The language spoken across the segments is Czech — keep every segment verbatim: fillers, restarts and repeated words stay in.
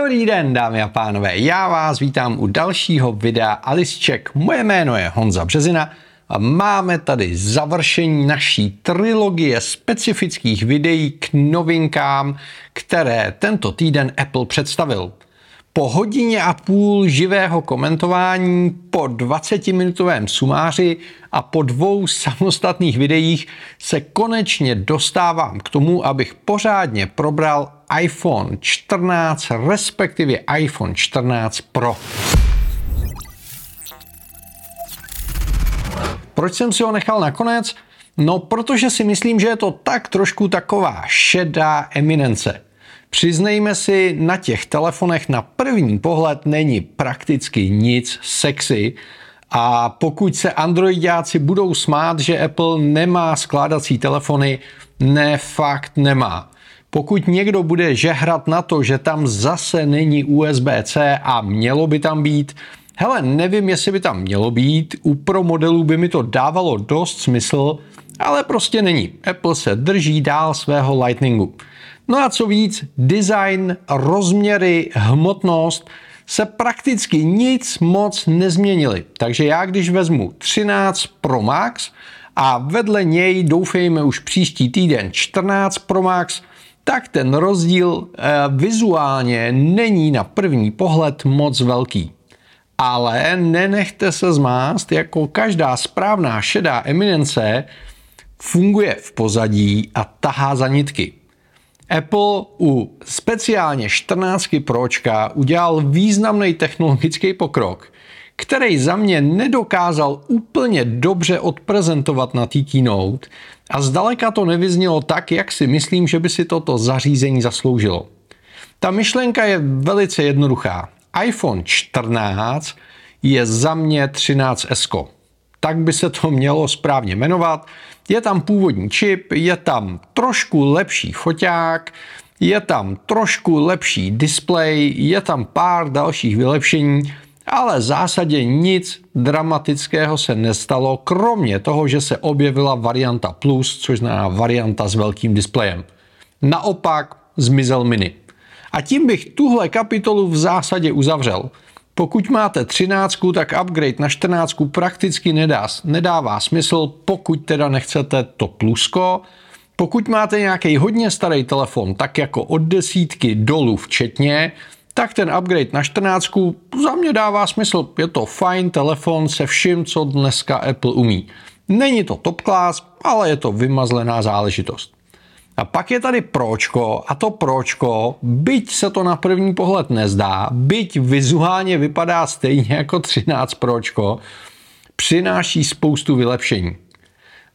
Dobrý den, dámy a pánové, já vás vítám u dalšího videa Alisček. Moje jméno je Honza Březina a máme tady završení naší trilogie specifických videí k novinkám, které tento týden Apple představil. Po hodině a půl živého komentování, po dvacetiminutovém sumáři a po dvou samostatných videích se konečně dostávám k tomu, abych pořádně probral iPhone čtrnáct, respektive iPhone čtrnáct Pro. Proč jsem si ho nechal nakonec? No, protože si myslím, že je to tak trošku taková šedá eminence. Přiznejme si, na těch telefonech na první pohled není prakticky nic sexy a pokud se androidáci budou smát, že Apple nemá skládací telefony, ne, fakt nemá. Pokud někdo bude žehrat na to, že tam zase není U S B C a mělo by tam být, hele, nevím, jestli by tam mělo být, u Pro modelů by mi to dávalo dost smysl, ale prostě není. Apple se drží dál svého Lightningu. No a co víc, design, rozměry, hmotnost se prakticky nic moc nezměnily. Takže já, když vezmu třináct Pro Max a vedle něj, doufejme už příští týden, čtrnáct Pro Max, tak ten rozdíl e, vizuálně není na první pohled moc velký. Ale nenechte se zmást, jako každá správná šedá eminence funguje v pozadí a tahá za nitky. Apple u speciálně čtrnáct Pročka udělal významný technologický pokrok, který za mě nedokázal úplně dobře odprezentovat na té keynote a zdaleka to nevyznělo tak, jak si myslím, že by si toto zařízení zasloužilo. Ta myšlenka je velice jednoduchá. iPhone čtrnáct je za mě třináct S. Tak by se to mělo správně jmenovat. Je tam původní čip, je tam trošku lepší foťák, je tam trošku lepší displej, je tam pár dalších vylepšení, ale v zásadě nic dramatického se nestalo, kromě toho, že se objevila varianta Plus, což znamená varianta s velkým displejem. Naopak zmizel mini. A tím bych tuhle kapitolu v zásadě uzavřel. Pokud máte třináct, tak upgrade na čtrnáct prakticky nedá, nedává smysl, pokud teda nechcete to plusko. Pokud máte nějaký hodně starý telefon, tak jako od desítky dolů včetně, tak ten upgrade na čtrnáct za mě dává smysl. Je to fajn telefon se vším, co dneska Apple umí. Není to top class, ale je to vymazlená záležitost. A pak je tady Pročko a to Pročko, byť se to na první pohled nezdá, byť vizuálně vypadá stejně jako třináct Pročko, přináší spoustu vylepšení.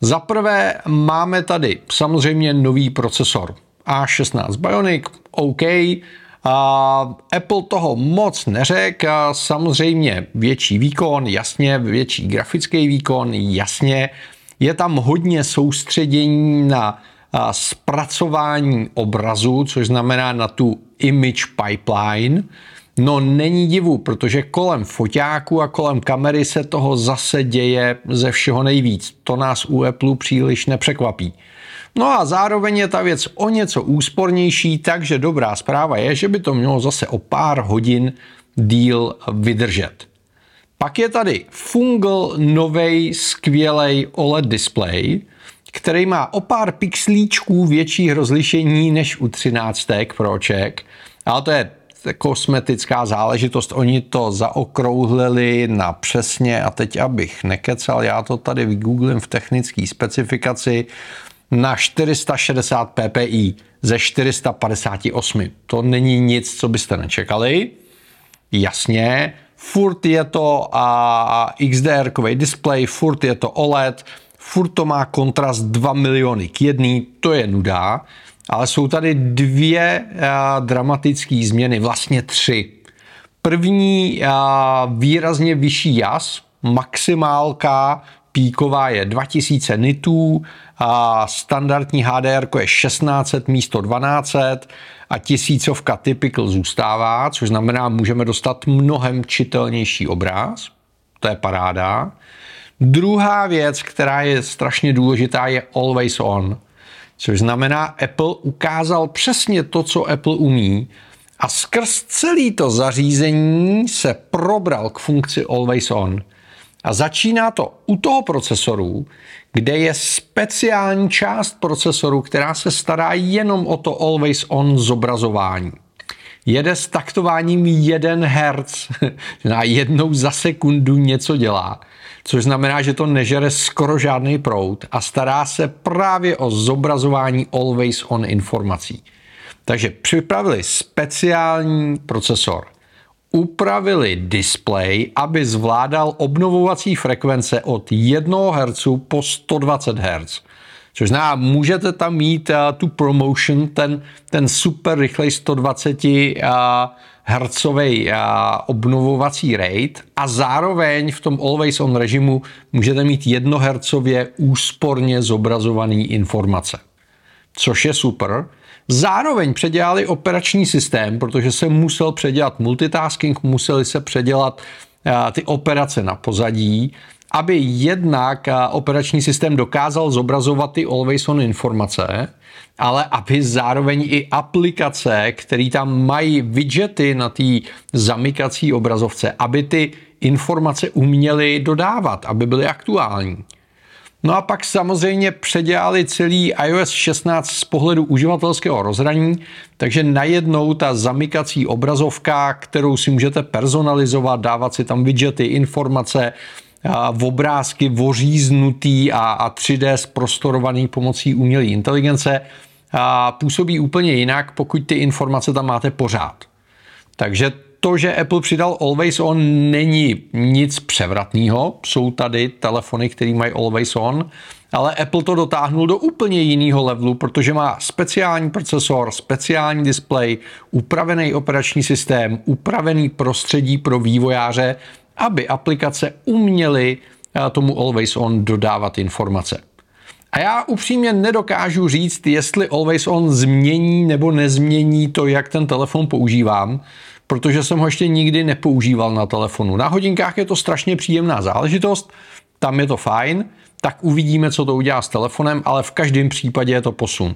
Za prvé máme tady samozřejmě nový procesor A šestnáct Bionic, OK, a Apple toho moc neřekl, samozřejmě větší výkon, jasně, větší grafický výkon, jasně, je tam hodně soustředění na zpracování obrazu, což znamená na tu image pipeline. No není divu, protože kolem foťáku a kolem kamery se toho zase děje ze všeho nejvíc. To nás u Apple příliš nepřekvapí. No a zároveň je ta věc o něco úspornější, takže dobrá zpráva je, že by to mělo zase o pár hodin díl vydržet. Pak je tady Fungal novej skvělej O L E D display, který má o pár pixlíčků větší rozlišení než u třináct Proček, ale to je kosmetická záležitost, oni to zaokrouhlili na přesně a teď abych nekecal, já to tady vygooglím v technické specifikaci na čtyři sta šedesát ppi ze čtyři sta padesát osm. To není nic, co byste nečekali. Jasně, furt je to X D R-kový displej, furt je to O L E D, furt to má kontrast dva miliony k jedné, to je nuda, ale jsou tady dvě uh, dramatické změny, vlastně tři. První uh, výrazně vyšší jas, maximálka píková je dva tisíce nitů, a standardní H D R je šestnáct set místo dvanáct set a tisícovka typical zůstává, což znamená, můžeme dostat mnohem čitelnější obraz, to je paráda. Druhá věc, která je strašně důležitá, je Always On, což znamená, Apple ukázal přesně to, co Apple umí A skrz celé to zařízení se probral k funkci Always On. A začíná to u toho procesoru, kde je speciální část procesoru, která se stará jenom o to Always On zobrazování. Jede s taktováním jedna hertz, na jednou za sekundu něco dělá, což znamená, že to nežere skoro žádný proud a stará se právě o zobrazování Always On informací. Takže připravili speciální procesor. Upravili displej, aby zvládal obnovovací frekvence od jednoho hertzu po sto dvacet hertz. Což znamená, můžete tam mít uh, tu promotion, ten, ten super rychlej sto dvacet hertzový uh, uh, obnovovací rate a zároveň v tom Always On režimu můžete mít jednohertzově úsporně zobrazovaný informace. Což je super. Zároveň předělali operační systém, protože se musel předělat multitasking, museli se předělat uh, ty operace na pozadí, aby jednak operační systém dokázal zobrazovat ty Always On informace, ale aby zároveň i aplikace, které tam mají widgety na té zamykací obrazovce, aby ty informace uměly dodávat, aby byly aktuální. No a pak samozřejmě předělali celý iOS šestnáct z pohledu uživatelského rozhraní, takže najednou ta zamykací obrazovka, kterou si můžete personalizovat, dávat si tam widgety, informace, v obrázky oříznutý a, a tři dé zprostorovaný pomocí umělé inteligence a působí úplně jinak, pokud ty informace tam máte pořád. Takže to, že Apple přidal Always On, není nic převratného. Jsou tady telefony, které mají Always On, ale Apple to dotáhnul do úplně jiného levelu, protože má speciální procesor, speciální displej, upravený operační systém, upravený prostředí pro vývojáře, aby aplikace uměly tomu Always On dodávat informace. A já upřímně nedokážu říct, jestli Always On změní nebo nezmění to, jak ten telefon používám, protože jsem ho ještě nikdy nepoužíval na telefonu. Na hodinkách je to strašně příjemná záležitost, tam je to fajn, tak uvidíme, co to udělá s telefonem, ale v každém případě je to posun.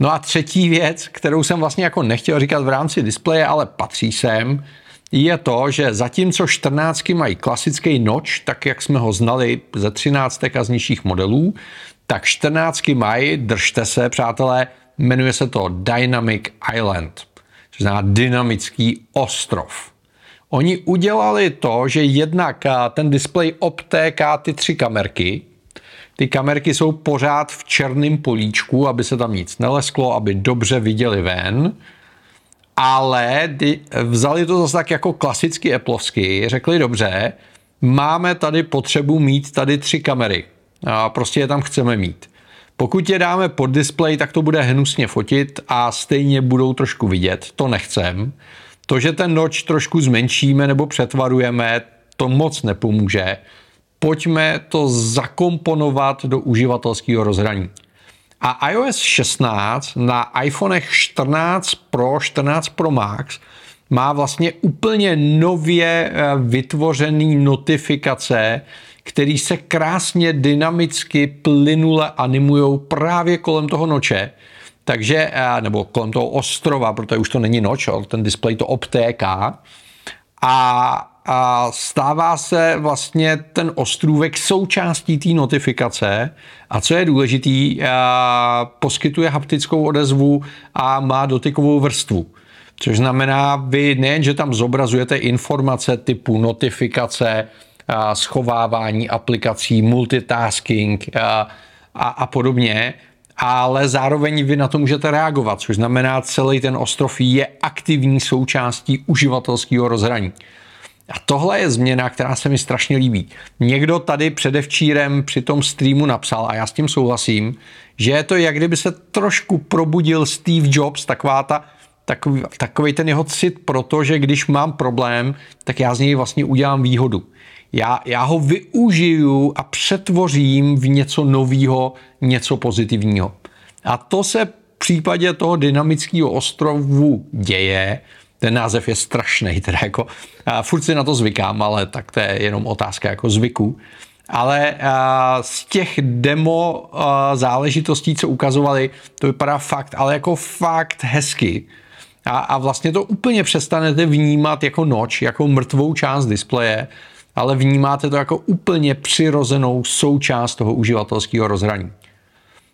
No a třetí věc, kterou jsem vlastně jako nechtěl říkat v rámci displeje, ale patří sem, je to, že zatímco čtrnáctky mají klasický notch, tak jak jsme ho znali ze třináctek a z nižších modelů, tak čtrnáctky mají, držte se přátelé, jmenuje se to Dynamic Island, což znamená dynamický ostrov. Oni udělali to, že jednak ten displej obtéká ty tři kamerky, ty kamerky jsou pořád v černém políčku, aby se tam nic nelesklo, aby dobře viděli ven, ale vzali to zase tak jako klasicky applovsky, řekli dobře, máme tady potřebu mít tady tři kamery a prostě je tam chceme mít. Pokud je dáme pod displej, tak to bude hnusně fotit a stejně budou trošku vidět, to nechcem. To, že ten notch trošku zmenšíme nebo přetvarujeme, to moc nepomůže. Pojďme to zakomponovat do uživatelského rozhraní. A iOS šestnáct na iPhonech čtrnáct Pro, čtrnáct Pro Max má vlastně úplně nově vytvořený notifikace, který se krásně dynamicky plynule animujou právě kolem toho noče. Takže, nebo kolem toho ostrova, protože už to není noč, ten displej to obtéká. A, a stává se vlastně ten ostrůvek součástí té notifikace a co je důležitý, poskytuje haptickou odezvu a má dotykovou vrstvu. Což znamená, vy nejen, že tam zobrazujete informace typu notifikace, a schovávání aplikací, multitasking a, a, a podobně, ale zároveň vy na to můžete reagovat, což znamená, celý ten ostrov je aktivní součástí uživatelského rozhraní. A tohle je změna, která se mi strašně líbí. Někdo tady předevčírem při tom streamu napsal, a já s tím souhlasím, že je to, jak kdyby se trošku probudil Steve Jobs, taková ta, takový, takový ten jeho cit, protože když mám problém, tak já z něj vlastně udělám výhodu. Já, já ho využiju a přetvořím v něco nového, něco pozitivního. A to se v případě toho dynamického ostrovu děje. Ten název je strašný, teda jako, a furt si na to zvykám, ale tak to je jenom otázka jako zvyku. Ale a, z těch demo a, záležitostí, co ukazovali, to vypadá fakt, ale jako fakt hezky. a, a vlastně to úplně přestanete vnímat jako noč, jako mrtvou část displeje, ale vnímáte to jako úplně přirozenou součást toho uživatelského rozhraní.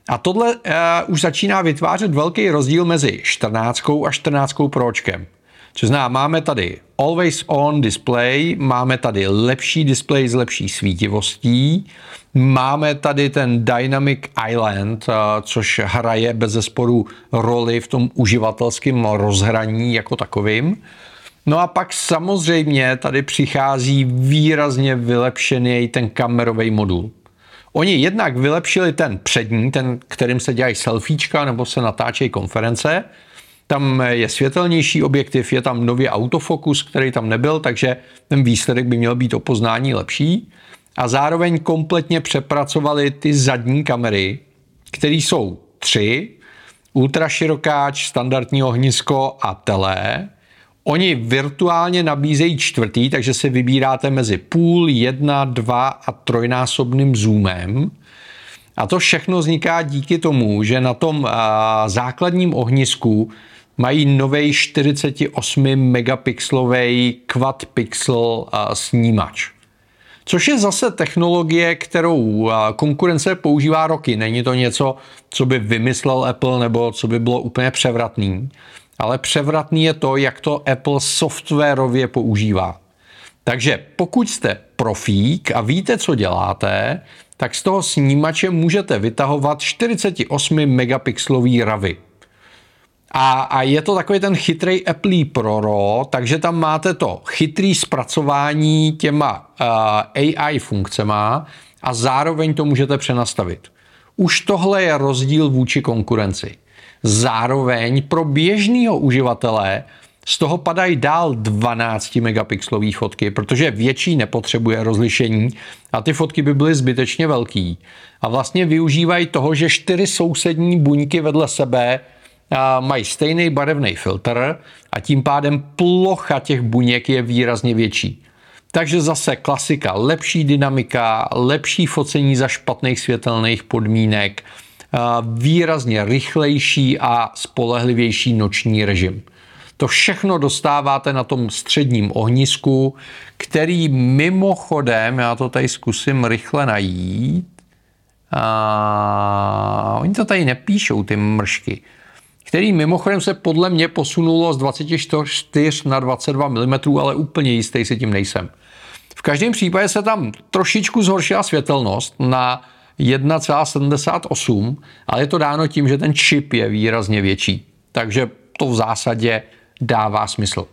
A tohle uh, už začíná vytvářet velký rozdíl mezi čtrnáctkou a čtrnáctkou Pročkem. Což znamená, máme tady always on display, máme tady lepší display s lepší svítivostí, máme tady ten Dynamic Island, což hraje bezesporu roli v tom uživatelském rozhraní jako takovým. No a pak samozřejmě tady přichází výrazně vylepšený ten kamerový modul. Oni jednak vylepšili ten přední, ten, kterým se dělají selfiečka nebo se natáčejí konference. Tam je světelnější objektiv, je tam nový autofokus, který tam nebyl, takže ten výsledek by měl být o poznání lepší. A zároveň kompletně přepracovali ty zadní kamery, které jsou tři, ultraširokáč, standardní ohnisko a tele. Oni virtuálně nabízejí čtvrtý, takže si vybíráte mezi půl, jedna, dva a trojnásobným zoomem. A to všechno vzniká díky tomu, že na tom a, základním ohnisku mají nový čtyřicet osm megapixelový quad pixel a, snímač. Což je zase technologie, kterou a, konkurence používá roky. Není to něco, co by vymyslel Apple nebo co by bylo úplně převratný. Ale převratný je to, jak to Apple softwarově používá. Takže pokud jste profík a víte, co děláte, tak z toho snímače můžete vytahovat čtyřicet osm megapixelový ravy. A, a je to takový ten chytrý Apple Pro Raw, takže tam máte to chytrý zpracování těma uh, A I funkcema a zároveň to můžete přenastavit. Už tohle je rozdíl vůči konkurenci. Zároveň pro běžného uživatele z toho padají dál dvanáctimegapixelové fotky, protože větší nepotřebuje rozlišení a ty fotky by byly zbytečně velký. A vlastně využívají toho, že čtyři sousední buňky vedle sebe mají stejný barevný filtr a tím pádem plocha těch buněk je výrazně větší. Takže zase klasika, lepší dynamika, lepší focení za špatných světelných podmínek, výrazně rychlejší a spolehlivější noční režim. To všechno dostáváte na tom středním ohnisku, který mimochodem, já to tady zkusím rychle najít, a oni to tady nepíšou, ty mršky, který mimochodem se podle mě posunulo z dvacet čtyři na dvacet dva milimetrů, ale úplně jistý si tím nejsem. V každém případě se tam trošičku zhoršila světelnost na jedna celá sedmdesát osm, ale je to dáno tím, že ten čip je výrazně větší. Takže to v zásadě dává smysl.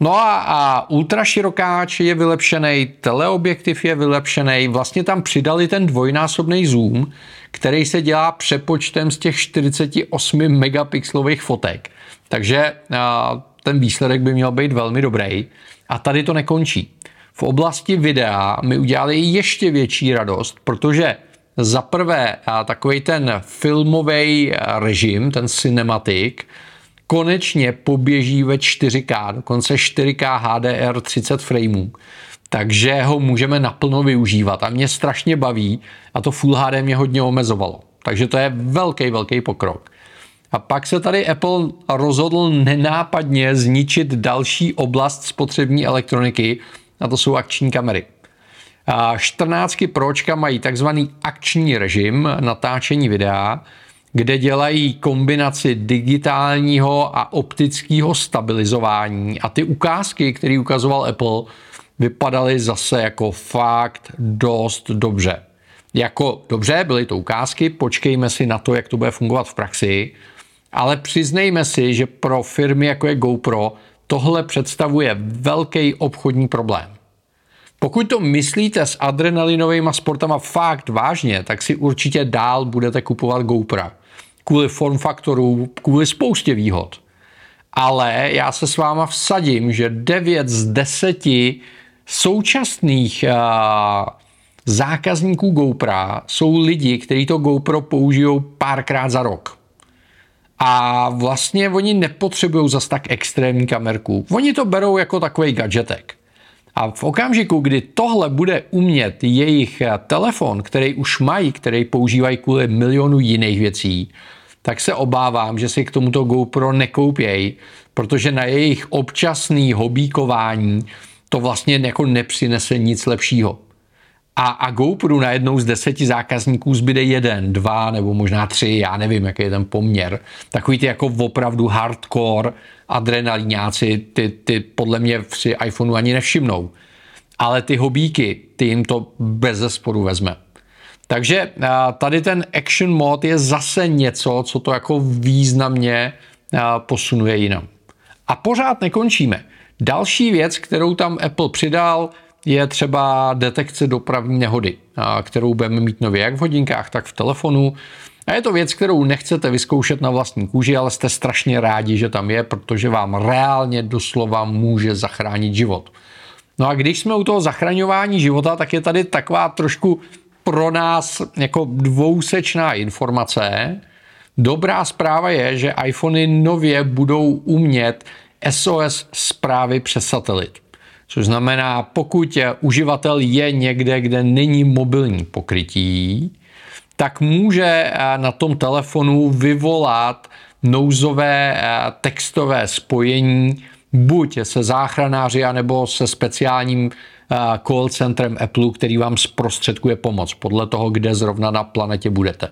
No a, a ultraširokáč je vylepšený, teleobjektiv je vylepšený, vlastně tam přidali ten dvojnásobný zoom, který se dělá přepočtem z těch čtyřicet osm megapixelových fotek. Takže a, ten výsledek by měl být velmi dobrý. A tady to nekončí. V oblasti videa mi udělali ještě větší radost, protože za prvé takový ten filmový režim, ten cinematic, konečně poběží ve čtyři ká, dokonce čtyři ká H D R třicet frameů. Takže ho můžeme naplno využívat a mě strašně baví a to Full H D mě hodně omezovalo. Takže to je velký, velký pokrok. A pak se tady Apple rozhodl nenápadně zničit další oblast spotřební elektroniky a to jsou akční kamery. čtrnáctky Pročka mají takzvaný akční režim natáčení videa, kde dělají kombinaci digitálního a optického stabilizování a ty ukázky, které ukazoval Apple, vypadaly zase jako fakt dost dobře. Jako dobře byly to ukázky, počkejme si na to, jak to bude fungovat v praxi, ale přiznejme si, že pro firmy jako je GoPro tohle představuje velký obchodní problém. Pokud to myslíte s adrenalinovými sportama fakt vážně, tak si určitě dál budete kupovat GoPro. Kvůli formfaktoru, kvůli spoustě výhod. Ale já se s váma vsadím, že devět z deseti současných uh, zákazníků GoPro jsou lidi, kteří to GoPro použijou párkrát za rok. A vlastně oni nepotřebují zas tak extrémní kamerku. Oni to berou jako takovej gadgetek. A v okamžiku, kdy tohle bude umět jejich telefon, který už mají, který používají kvůli milionu jiných věcí, tak se obávám, že si k tomuto GoPro nekoupějí, protože na jejich občasný hobíkování to vlastně jako nepřinese nic lepšího. A, a GoPro najednou z deseti zákazníků zbyde jeden, dva nebo možná tři, já nevím, jaký je ten poměr. Takový ty jako opravdu hardcore adrenaliňáci, ty, ty podle mě při iPhoneu ani nevšimnou. Ale ty hobíky, ty jim to bezesporu vezme. Takže tady ten action mod je zase něco, co to jako významně posunuje jinam. A pořád nekončíme. Další věc, kterou tam Apple přidal, je třeba detekce dopravní nehody, kterou budeme mít nově jak v hodinkách, tak v telefonu. A je to věc, kterou nechcete vyzkoušet na vlastní kůži, ale jste strašně rádi, že tam je, protože vám reálně doslova může zachránit život. No a když jsme u toho zachraňování života, tak je tady taková trošku pro nás jako dvousečná informace. Dobrá zpráva je, že iPhony nově budou umět S O S zprávy přes satelit. Což znamená, pokud uživatel je někde, kde není mobilní pokrytí, tak může na tom telefonu vyvolat nouzové textové spojení buď se záchranáři, anebo se speciálním call centrem Apple, který vám zprostředkuje pomoc podle toho, kde zrovna na planetě budete.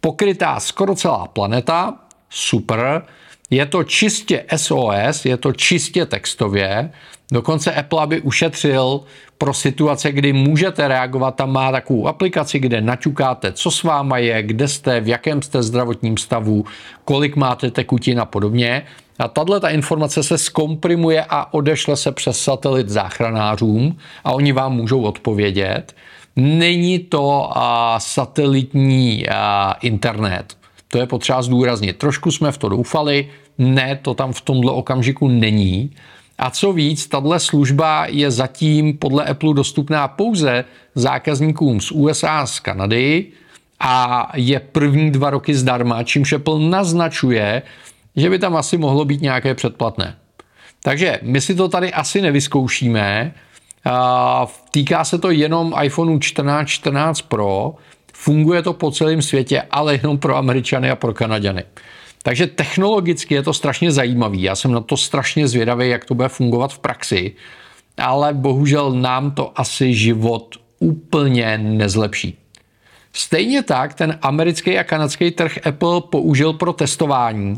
Pokrytá skoro celá planeta, super, je to čistě S O S, je to čistě textově, dokonce Apple, aby ušetřil pro situace, kdy můžete reagovat, tam má takovou aplikaci, kde naťukáte, co s váma je, kde jste, v jakém jste zdravotním stavu, kolik máte tekutin a podobně. A tato informace se zkomprimuje a odešle se přes satelit záchranářům a oni vám můžou odpovědět. Není to a, satelitní a, internet. To je potřeba zdůraznit. Trošku jsme v to doufali, ne, to tam v tomto okamžiku není. A co víc, tato služba je zatím podle Apple dostupná pouze zákazníkům z U S A a z Kanady a je první dva roky zdarma, čímž Apple naznačuje, že by tam asi mohlo být nějaké předplatné. Takže my si to tady asi nevyzkoušíme. Týká se to jenom iPhoneu čtrnáct, čtrnáct Pro. Funguje to po celém světě, ale jenom pro Američany a pro Kanaďany. Takže technologicky je to strašně zajímavý. Já jsem na to strašně zvědavý, jak to bude fungovat v praxi. Ale bohužel nám to asi život úplně nezlepší. Stejně tak ten americký a kanadský trh Apple použil pro testování.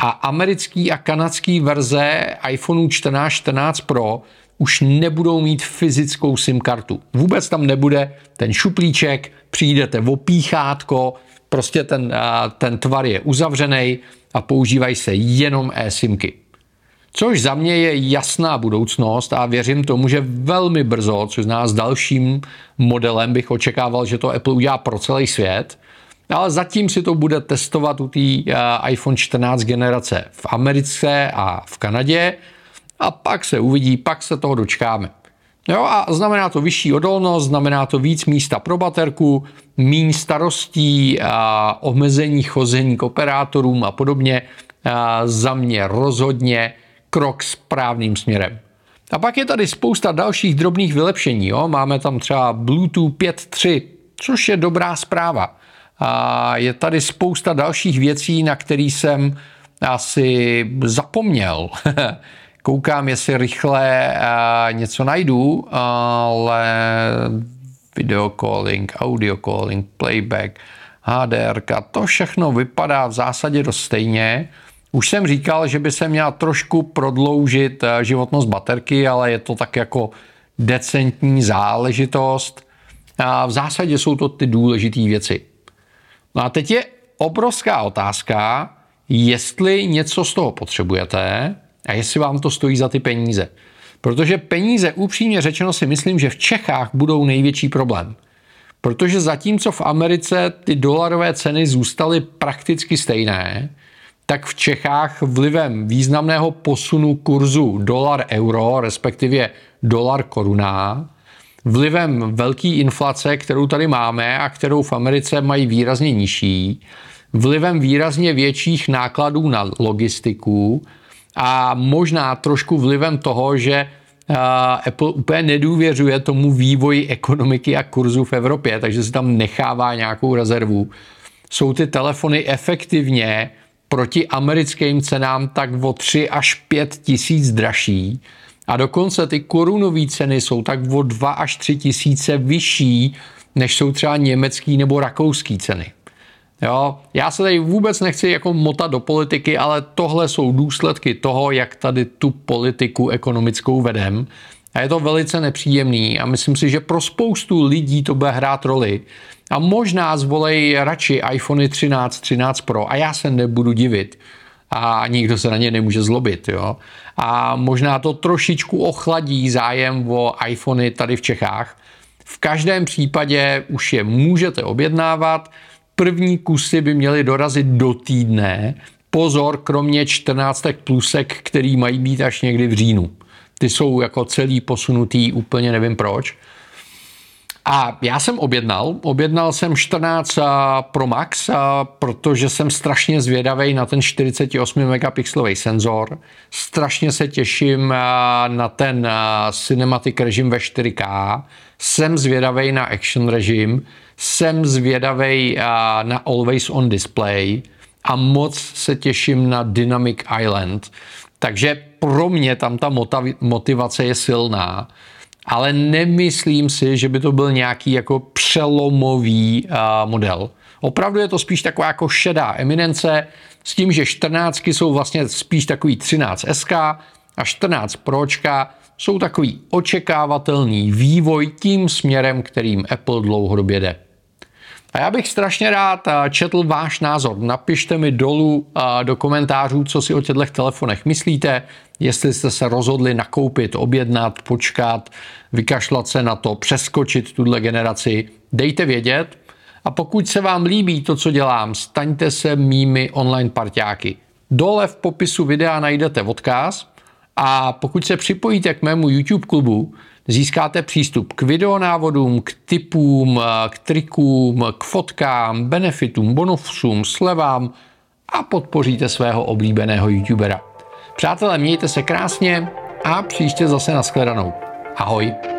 A americký a kanadský verze iPhoneu čtrnáct, čtrnáct Pro už nebudou mít fyzickou SIM kartu. Vůbec tam nebude ten šuplíček, přijdete o píchátko, prostě ten, ten tvar je uzavřený a používají se jenom e-simky. Což za mě je jasná budoucnost a věřím tomu, že velmi brzo, což nás dalším modelem bych očekával, že to Apple udělá pro celý svět, ale zatím si to bude testovat u té iPhone čtrnáct generace v Americe a v Kanadě a pak se uvidí, pak se toho dočkáme. Jo, a znamená to vyšší odolnost, znamená to víc místa pro baterku, míň starostí, a omezení chození k operátorům a podobně. A za mě rozhodně krok správným směrem. A pak je tady spousta dalších drobných vylepšení. Jo? Máme tam třeba Bluetooth pět tečka tři, což je dobrá zpráva. A je tady spousta dalších věcí, na které jsem asi zapomněl. Koukám, jestli rychle uh, něco najdu, ale video calling, audio calling, playback, H D R, to všechno vypadá v zásadě dost stejně. Už jsem říkal, že by se měla trošku prodloužit životnost baterky, ale je to tak jako decentní záležitost. A v zásadě jsou to ty důležité věci. No a teď je obrovská otázka, jestli něco z toho potřebujete a jestli vám to stojí za ty peníze. Protože peníze, upřímně řečeno, si myslím, že v Čechách budou největší problém. Protože zatímco v Americe ty dolarové ceny zůstaly prakticky stejné, tak v Čechách vlivem významného posunu kurzu dolar-euro, respektive dolar-koruna, vlivem velké inflace, kterou tady máme a kterou v Americe mají výrazně nižší, vlivem výrazně větších nákladů na logistiku a možná trošku vlivem toho, že Apple úplně nedůvěřuje tomu vývoji ekonomiky a kurzu v Evropě, takže se tam nechává nějakou rezervu. Jsou ty telefony efektivně proti americkým cenám tak o tři až pět tisíc dražší. A dokonce ty korunové ceny jsou tak o dva až tři tisíce vyšší, než jsou třeba německý nebo rakouský ceny. Jo? Já se tady vůbec nechci jako motat do politiky, ale tohle jsou důsledky toho, jak tady tu politiku ekonomickou vedem. A je to velice nepříjemný a myslím si, že pro spoustu lidí to bude hrát roli. A možná zvolej radši iPhone třináct, třináct Pro a já se nebudu divit. A nikdo se na ně nemůže zlobit. Jo? A možná to trošičku ochladí zájem o iPhony tady v Čechách. V každém případě už je můžete objednávat. První kusy by měly dorazit do týdne. Pozor, kromě čtrnácti plusek, který mají být až někdy v říjnu. Ty jsou jako celý posunutý, úplně nevím proč. A já jsem objednal, objednal jsem čtrnáct Pro Max, protože jsem strašně zvědavej na ten čtyřicet osm megapixelový senzor. Strašně se těším na ten cinematic režim ve čtyři ká. Jsem zvědavej na action režim. Jsem zvědavej na always on display. A moc se těším na Dynamic Island. Takže pro mě tam ta motivace je silná. Ale nemyslím si, že by to byl nějaký jako přelomový uh, model. Opravdu je to spíš taková jako šedá eminence, s tím, že čtrnáctky jsou vlastně spíš takový třináct S a čtrnáct Pročka jsou takový očekávatelný vývoj tím směrem, kterým Apple dlouhodobě jde. A já bych strašně rád četl váš názor. Napište mi dolů do komentářů, co si o těchto telefonech myslíte, jestli jste se rozhodli nakoupit, objednat, počkat, vykašlat se na to, přeskočit tuhle generaci. Dejte vědět. A pokud se vám líbí to, co dělám, staňte se mými online parťáky. Dole v popisu videa najdete odkaz a pokud se připojíte k mému YouTube klubu, získáte přístup k videonávodům, k tipům, k trikům, k fotkám, benefitům, bonusům, slevám a podpoříte svého oblíbeného youtubera. Přátelé, mějte se krásně a příště zase nashledanou. Ahoj.